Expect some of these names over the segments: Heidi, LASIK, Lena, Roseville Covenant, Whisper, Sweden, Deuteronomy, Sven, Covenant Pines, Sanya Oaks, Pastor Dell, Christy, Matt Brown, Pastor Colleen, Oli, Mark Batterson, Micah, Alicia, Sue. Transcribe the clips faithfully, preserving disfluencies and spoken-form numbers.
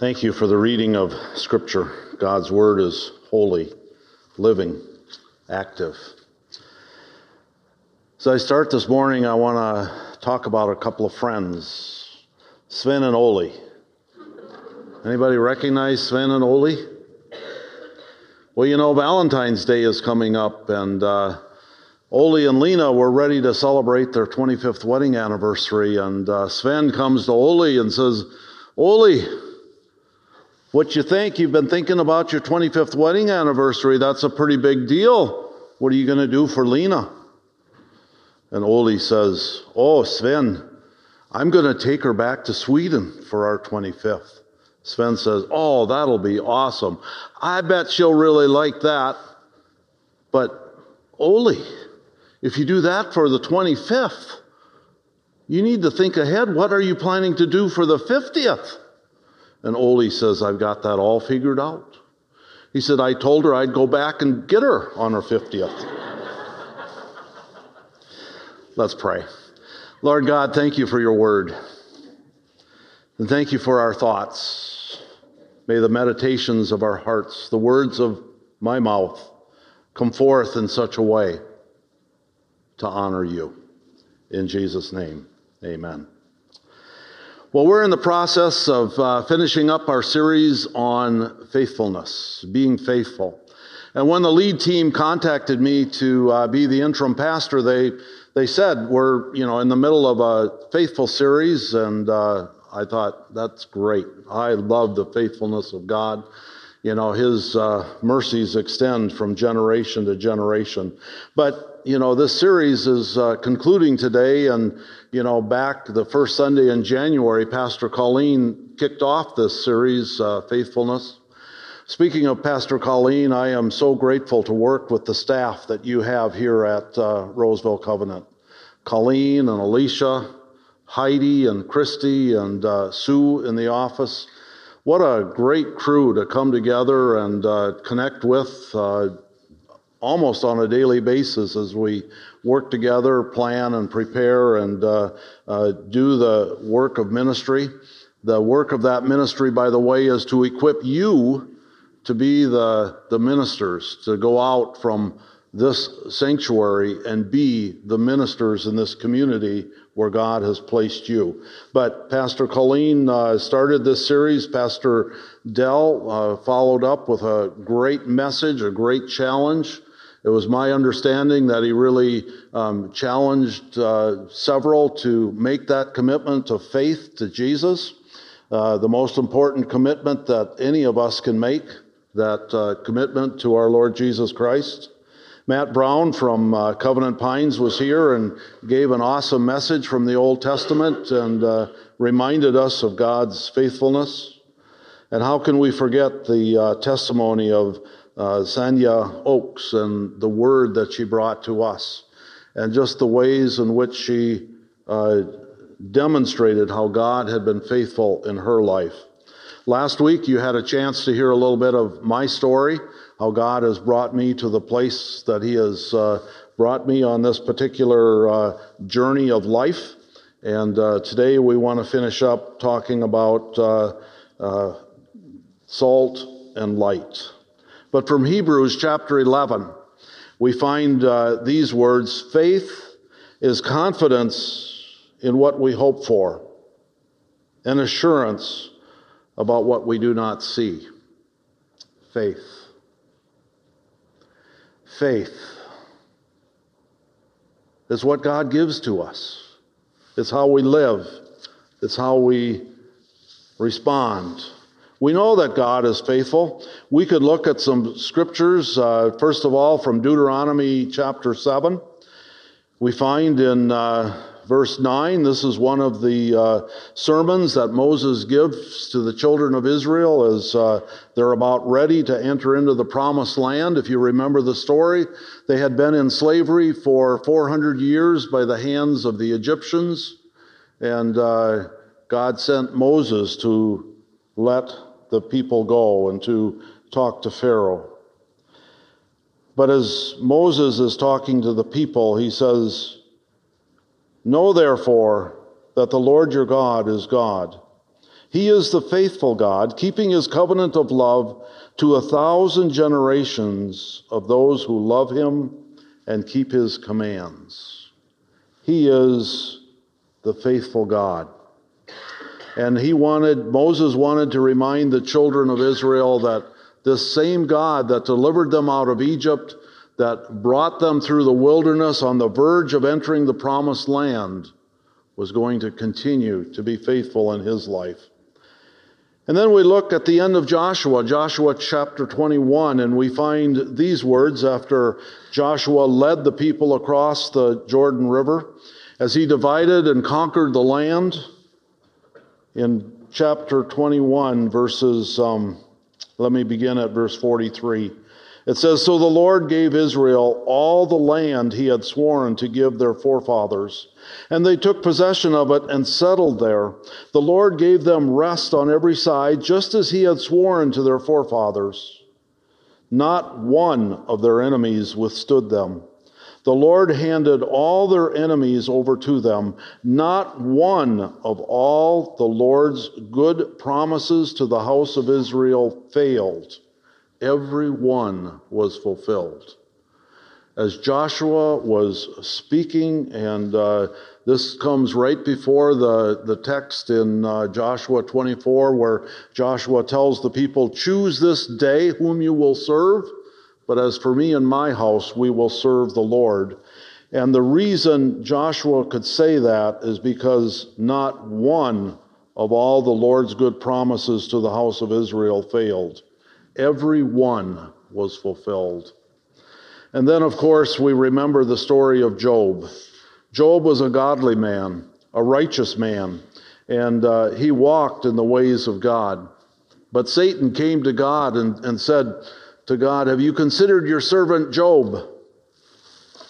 Thank you for the reading of Scripture. God's Word is holy, living, active. As I start this morning, I want to talk about a couple of friends, Sven and Oli. Anybody recognize Sven and Oli? Well, you know, Valentine's Day is coming up, and uh, Oli and Lena were ready to celebrate their twenty-fifth wedding anniversary, and uh, Sven comes to Oli and says, "Oli, what you think? You've been thinking about your twenty-fifth wedding anniversary. That's a pretty big deal. What are you going to do for Lena?" And Oli says, "Oh, Sven, I'm going to take her back to Sweden for our twenty-fifth. Sven says, "Oh, that'll be awesome. I bet she'll really like that. But Oli, if you do that for the twenty-fifth, you need to think ahead. What are you planning to do for the fiftieth? And Oli says, "I've got that all figured out." He said, "I told her I'd go back and get her on her fiftieth. Let's pray. Lord God, thank you for your word. And thank you for our thoughts. May the meditations of our hearts, the words of my mouth, come forth in such a way to honor you. In Jesus' name, amen. Well, we're in the process of uh, finishing up our series on faithfulness, being faithful. And when the lead team contacted me to uh, be the interim pastor, they they said, we're you know in the middle of a faithful series, and uh, I thought, that's great. I love the faithfulness of God. You know, his uh, mercies extend from generation to generation. But, you know, this series is uh, concluding today. And, you know, back the first Sunday in January, Pastor Colleen kicked off this series, uh, Faithfulness. Speaking of Pastor Colleen, I am so grateful to work with the staff that you have here at uh, Roseville Covenant. Colleen and Alicia, Heidi and Christy and uh, Sue in the office. What a great crew to come together and uh, connect with uh, almost on a daily basis as we work together, plan and prepare and uh, uh, do the work of ministry. The work of that ministry, by the way, is to equip you to be the, the ministers, to go out from this sanctuary and be the ministers in this community where God has placed you. But Pastor Colleen uh, started this series. Pastor Dell uh, followed up with a great message, a great challenge. It was my understanding that he really um, challenged uh, several to make that commitment of faith to Jesus, uh, the most important commitment that any of us can make, that uh, commitment to our Lord Jesus Christ. Matt Brown from uh, Covenant Pines was here and gave an awesome message from the Old Testament and uh, reminded us of God's faithfulness. And how can we forget the uh, testimony of uh, Sanya Oaks and the word that she brought to us, and just the ways in which she uh, demonstrated how God had been faithful in her life. Last week, you had a chance to hear a little bit of my story, how God has brought me to the place that he has uh, brought me on this particular uh, journey of life. And uh, today we want to finish up talking about uh, uh, salt and light. But from Hebrews chapter eleven, we find uh, these words: faith is confidence in what we hope for, and assurance about what we do not see. Faith. Faith is what God gives to us. It's how we live. It's how we respond. We know that God is faithful. We could look at some scriptures. Uh, first of all, from Deuteronomy chapter seven, we find in uh, verse nine, this is one of the uh, sermons that Moses gives to the children of Israel as uh, they're about ready to enter into the promised land. If you remember the story, they had been in slavery for four hundred years by the hands of the Egyptians, and uh, God sent Moses to let the people go and to talk to Pharaoh. But as Moses is talking to the people, he says, "Know therefore that the Lord your God is God, He is the faithful God, keeping his covenant of love to a thousand generations of those who love him and keep his commands. He is the faithful God. And he wanted, Moses wanted to remind the children of Israel that this same God that delivered them out of Egypt, that brought them through the wilderness on the verge of entering the promised land, was going to continue to be faithful in his life. And then we look at the end of Joshua, Joshua chapter twenty-one, and we find these words after Joshua led the people across the Jordan River. As he divided and conquered the land, in chapter twenty-one, verses, um, let me begin at verse forty-three. It says, "So the Lord gave Israel all the land he had sworn to give their forefathers, and they took possession of it and settled there. The Lord gave them rest on every side, just as he had sworn to their forefathers. Not one of their enemies withstood them. The Lord handed all their enemies over to them. Not one of all the Lord's good promises to the house of Israel failed. Every one was fulfilled." As Joshua was speaking, and uh, this comes right before the, the text in uh, Joshua twenty-four, where Joshua tells the people, "Choose this day whom you will serve, but as for me and my house, we will serve the Lord." And the reason Joshua could say that is because not one of all the Lord's good promises to the house of Israel failed. Every one was fulfilled. And then, of course, we remember the story of Job. Job was a godly man, a righteous man, and uh, he walked in the ways of God. But Satan came to God and, and said to God, "Have you considered your servant Job?"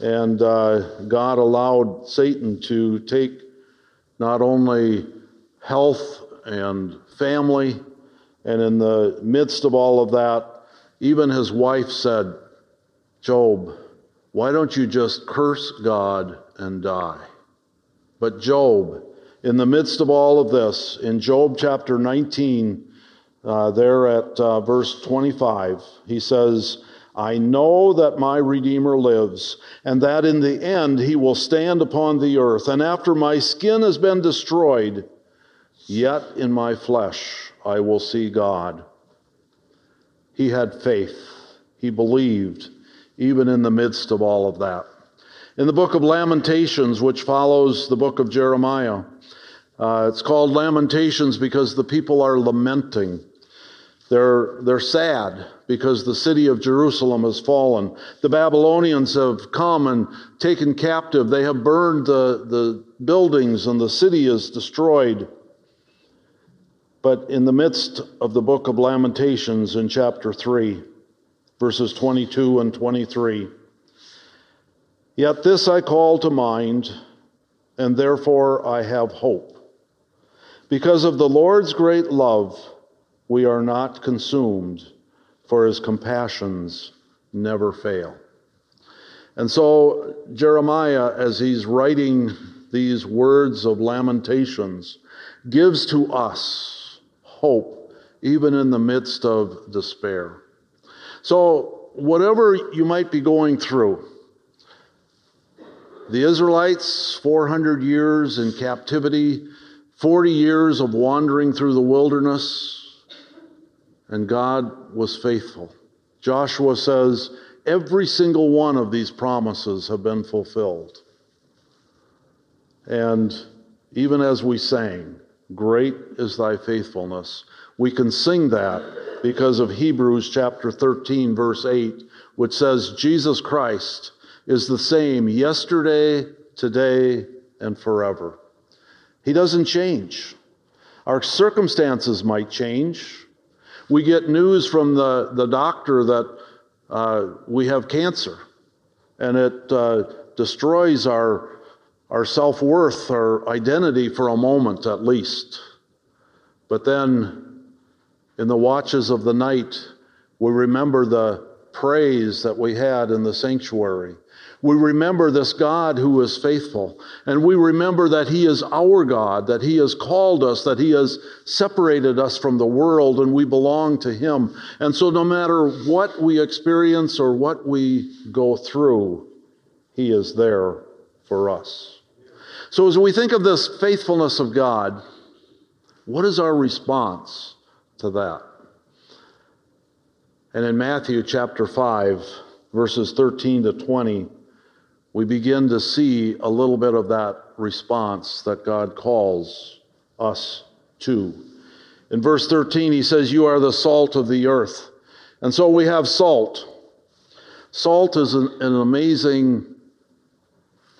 And uh, God allowed Satan to take not only health and family, and in the midst of all of that, even his wife said, "Job, why don't you just curse God and die?" But Job, in the midst of all of this, in Job chapter nineteen, uh, there at uh, verse twenty-five, he says, "I know that my Redeemer lives, and that in the end he will stand upon the earth. And after my skin has been destroyed, yet in my flesh I will see God." He had faith. He believed, even in the midst of all of that. In the book of Lamentations, which follows the book of Jeremiah, uh, it's called Lamentations because the people are lamenting. They're, they're sad because the city of Jerusalem has fallen. The Babylonians have come and taken captive. They have burned the, the buildings and the city is destroyed. But in the midst of the book of Lamentations in chapter three, verses twenty-two and twenty-three, "Yet this I call to mind, and therefore I have hope. Because of the Lord's great love, we are not consumed, for his compassions never fail." And so Jeremiah, as he's writing these words of lamentations, gives to us hope, even in the midst of despair. So whatever you might be going through, the Israelites, four hundred years in captivity, forty years of wandering through the wilderness, and God was faithful. Joshua says, every single one of these promises have been fulfilled. And even as we sang, "Great is thy faithfulness," we can sing that because of Hebrews chapter thirteen, verse eight, which says, "Jesus Christ is the same yesterday, today, and forever." He doesn't change. Our circumstances might change. We get news from the, the doctor that uh, we have cancer, and it uh, destroys our Our self-worth, our identity for a moment at least. But then in the watches of the night, we remember the praise that we had in the sanctuary. We remember this God who is faithful, and we remember that He is our God, that He has called us, that He has separated us from the world, and we belong to Him. And so no matter what we experience or what we go through, He is there for us. So as we think of this faithfulness of God, what is our response to that? And in Matthew chapter five, verses thirteen to twenty, we begin to see a little bit of that response that God calls us to. In verse thirteen, He says, "You are the salt of the earth." And so we have salt. Salt is an, an amazing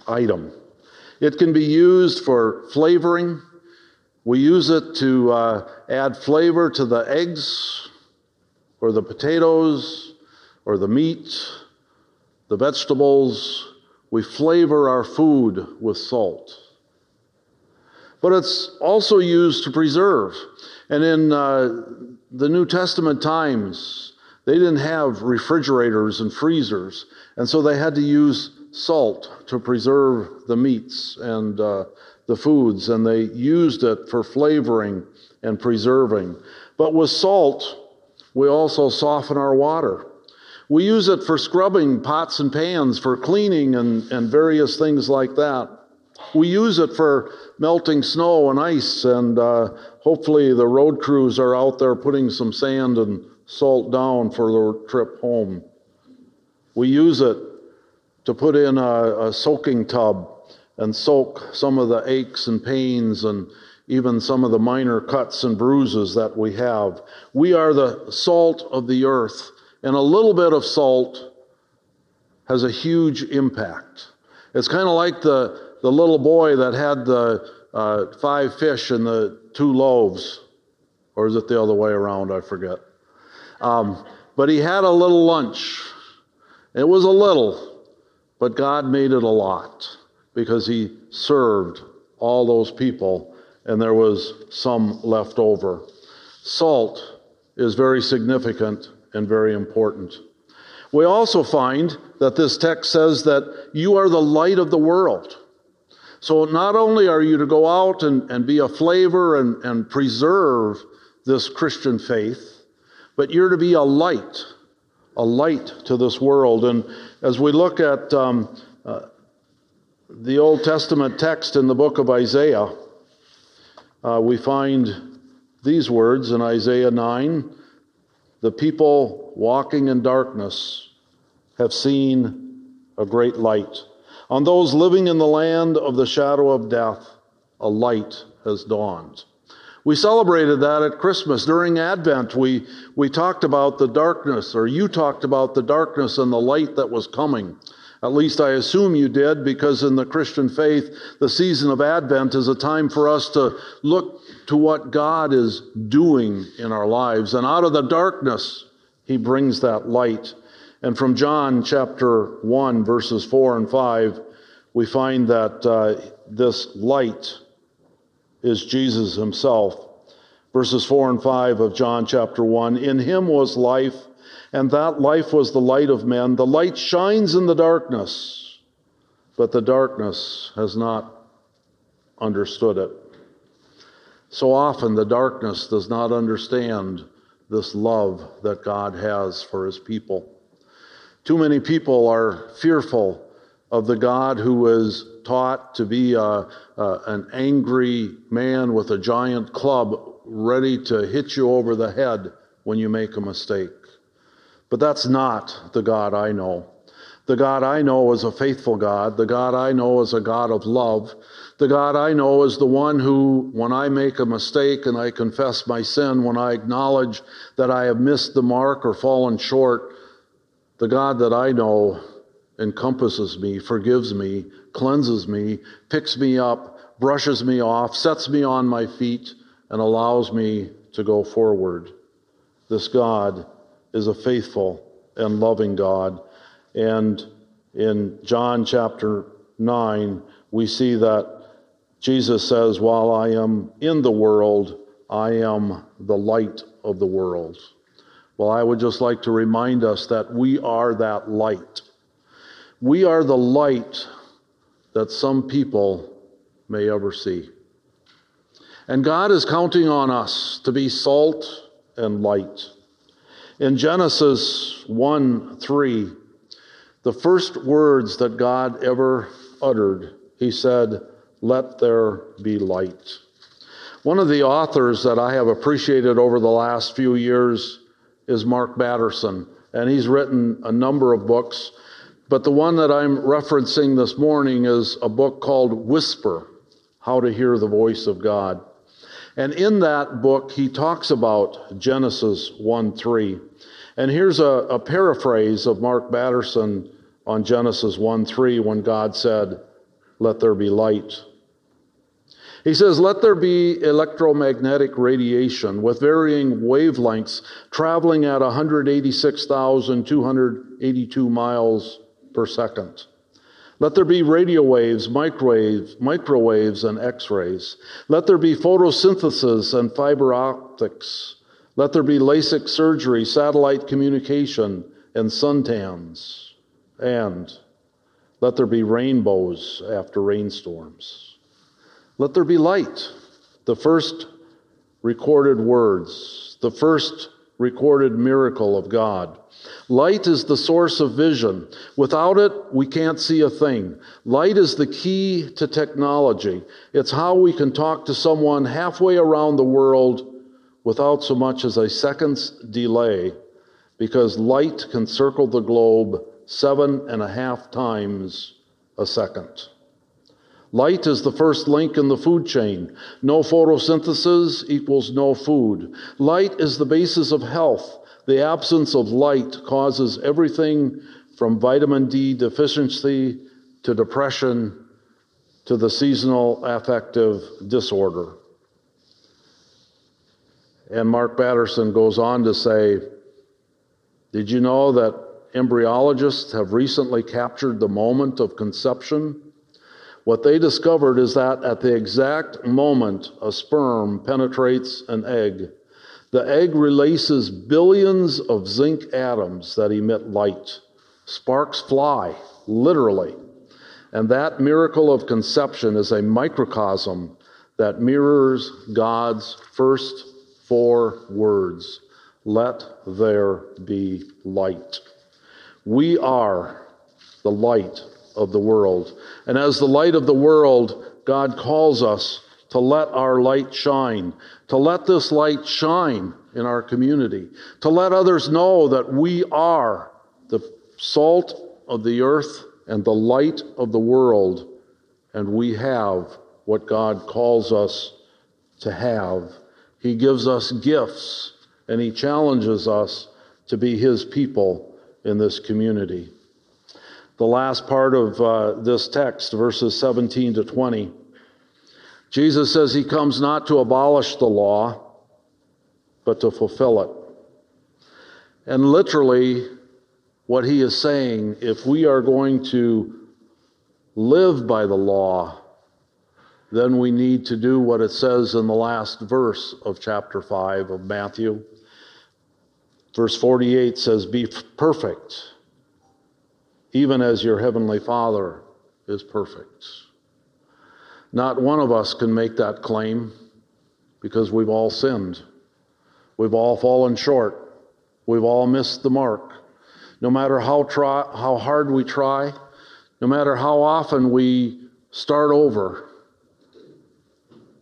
item. It can be used for flavoring. We use it to uh, add flavor to the eggs, or the potatoes, or the meat, the vegetables. We flavor our food with salt. But it's also used to preserve. And in uh, the New Testament times, they didn't have refrigerators and freezers, and so they had to use salt to preserve the meats and uh, the foods, and they used it for flavoring and preserving. But with salt, we also soften our water. We use it for scrubbing pots and pans, for cleaning and, and various things like that. We use it for melting snow and ice, and uh, hopefully the road crews are out there putting some sand and salt down for their trip home. We use it to put in a, a soaking tub and soak some of the aches and pains and even some of the minor cuts and bruises that we have. We are the salt of the earth, and a little bit of salt has a huge impact. It's kind of like the, the little boy that had the uh, five fish and the two loaves, or is it the other way around? I forget. Um, but he had a little lunch. It was a little, but God made it a lot because He served all those people, and there was some left over. Salt is very significant and very important. We also find that this text says that you are the light of the world. So not only are you to go out and, and be a flavor and, and preserve this Christian faith, but you're to be a light, a light to this world. And as we look at um, uh, the Old Testament text in the book of Isaiah, Uh, we find these words in Isaiah nine, "The people walking in darkness have seen a great light. On those living in the land of the shadow of death, a light has dawned." We celebrated that at Christmas. During Advent, we, we talked about the darkness, or you talked about the darkness and the light that was coming. At least I assume you did, because in the Christian faith, the season of Advent is a time for us to look to what God is doing in our lives. And out of the darkness, He brings that light. And from John chapter one, verses four and five, we find that uh, this light is Jesus Himself. Verses four and five of John chapter one, "In Him was life, and that life was the light of men. The light shines in the darkness, but the darkness has not understood it." So often the darkness does not understand this love that God has for His people. Too many people are fearful of the God who is taught to be a, a, an angry man with a giant club ready to hit you over the head when you make a mistake. But that's not the God I know. The God I know is a faithful God. The God I know is a God of love. The God I know is the one who, when I make a mistake and I confess my sin, when I acknowledge that I have missed the mark or fallen short, the God that I know encompasses me, forgives me, cleanses me, picks me up, brushes me off, sets me on my feet, and allows me to go forward. This God is a faithful and loving God. And in John chapter nine, we see that Jesus says, "While I am in the world, I am the light of the world." Well, I would just like to remind us that we are that light. We are the light that some people may ever see. And God is counting on us to be salt and light. In Genesis one three, the first words that God ever uttered, he said, "Let there be light." One of the authors that I have appreciated over the last few years is Mark Batterson, and he's written a number of books. But the one that I'm referencing this morning is a book called Whisper, How to Hear the Voice of God. And in that book, he talks about Genesis one three. And here's a, a paraphrase of Mark Batterson on Genesis one three when God said, "Let there be light." He says, "Let there be electromagnetic radiation with varying wavelengths traveling at one hundred eighty-six thousand two hundred eighty-two miles per second. Let there be radio waves, microwave, microwaves, and x-rays. Let there be photosynthesis and fiber optics. Let there be LASIK surgery, satellite communication, and suntans. And let there be rainbows after rainstorms." Let there be light. The first recorded words, the first recorded miracle of God. Light is the source of vision. Without it, we can't see a thing. Light is the key to technology. It's how we can talk to someone halfway around the world without so much as a second's delay, because light can circle the globe seven and a half times a second. Light is the first link in the food chain. No photosynthesis equals no food. Light is the basis of health. The absence of light causes everything from vitamin D deficiency to depression to the seasonal affective disorder. And Mark Batterson goes on to say, "Did you know that embryologists have recently captured the moment of conception? What they discovered is that at the exact moment a sperm penetrates an egg, the egg releases billions of zinc atoms that emit light. Sparks fly, literally. And that miracle of conception is a microcosm that mirrors God's first four words, 'Let there be light.'" We are the light of the world. And as the light of the world, God calls us to let our light shine, to let this light shine in our community, to let others know that we are the salt of the earth and the light of the world, and we have what God calls us to have. He gives us gifts, and he challenges us to be his people in this community. The last part of uh, this text, verses seventeen to twenty, Jesus says he comes not to abolish the law, but to fulfill it. And literally, what he is saying, if we are going to live by the law, then we need to do what it says in the last verse of chapter five of Matthew. Verse forty-eight says, "Be perfect, even as your heavenly Father is perfect." Not one of us can make that claim because we've all sinned. We've all fallen short. We've all missed the mark. No matter how try, how hard we try, no matter how often we start over,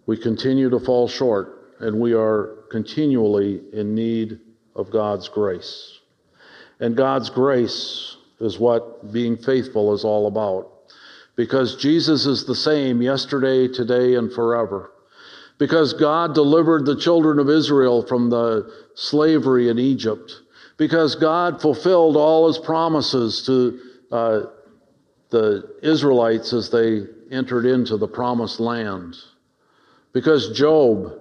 we continue to fall short, and we are continually in need of God's grace. And God's grace is what being faithful is all about. Because Jesus is the same yesterday, today, and forever. Because God delivered the children of Israel from the slavery in Egypt. Because God fulfilled all his promises to uh, the Israelites as they entered into the promised land. Because Job,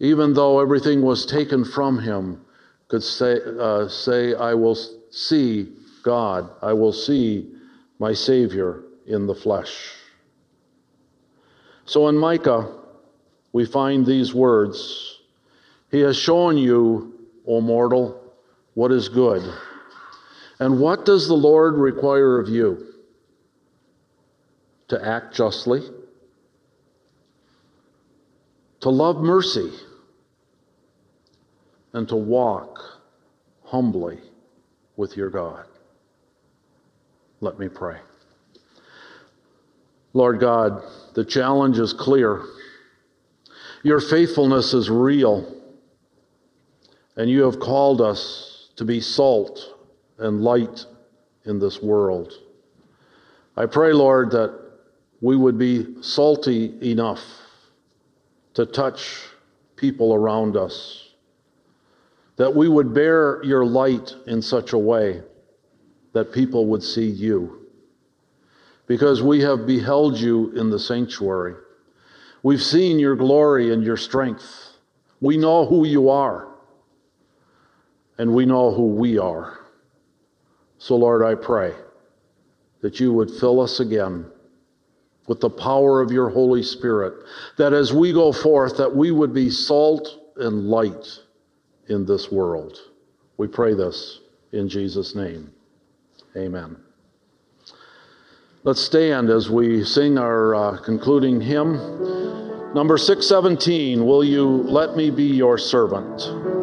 even though everything was taken from him, could say, uh, say I will see God, I will see my Savior in the flesh. So in Micah, we find these words, "He has shown you, O mortal, what is good." And what does the Lord require of you? to act justly, to love mercy, and to walk humbly with your God. Let me pray. Lord God, the challenge is clear. Your faithfulness is real, and you have called us to be salt and light in this world. I pray, Lord, that we would be salty enough to touch people around us, that we would bear your light in such a way that people would see you, because we have beheld you in the sanctuary. We've seen your glory and your strength. We know who you are, and we know who we are. So, Lord, I pray that you would fill us again with the power of your Holy Spirit, that as we go forth, that we would be salt and light in this world. We pray this in Jesus' name. Amen. Let's stand as we sing our uh, concluding hymn. Number six seventeen, Will You Let Me Be Your Servant?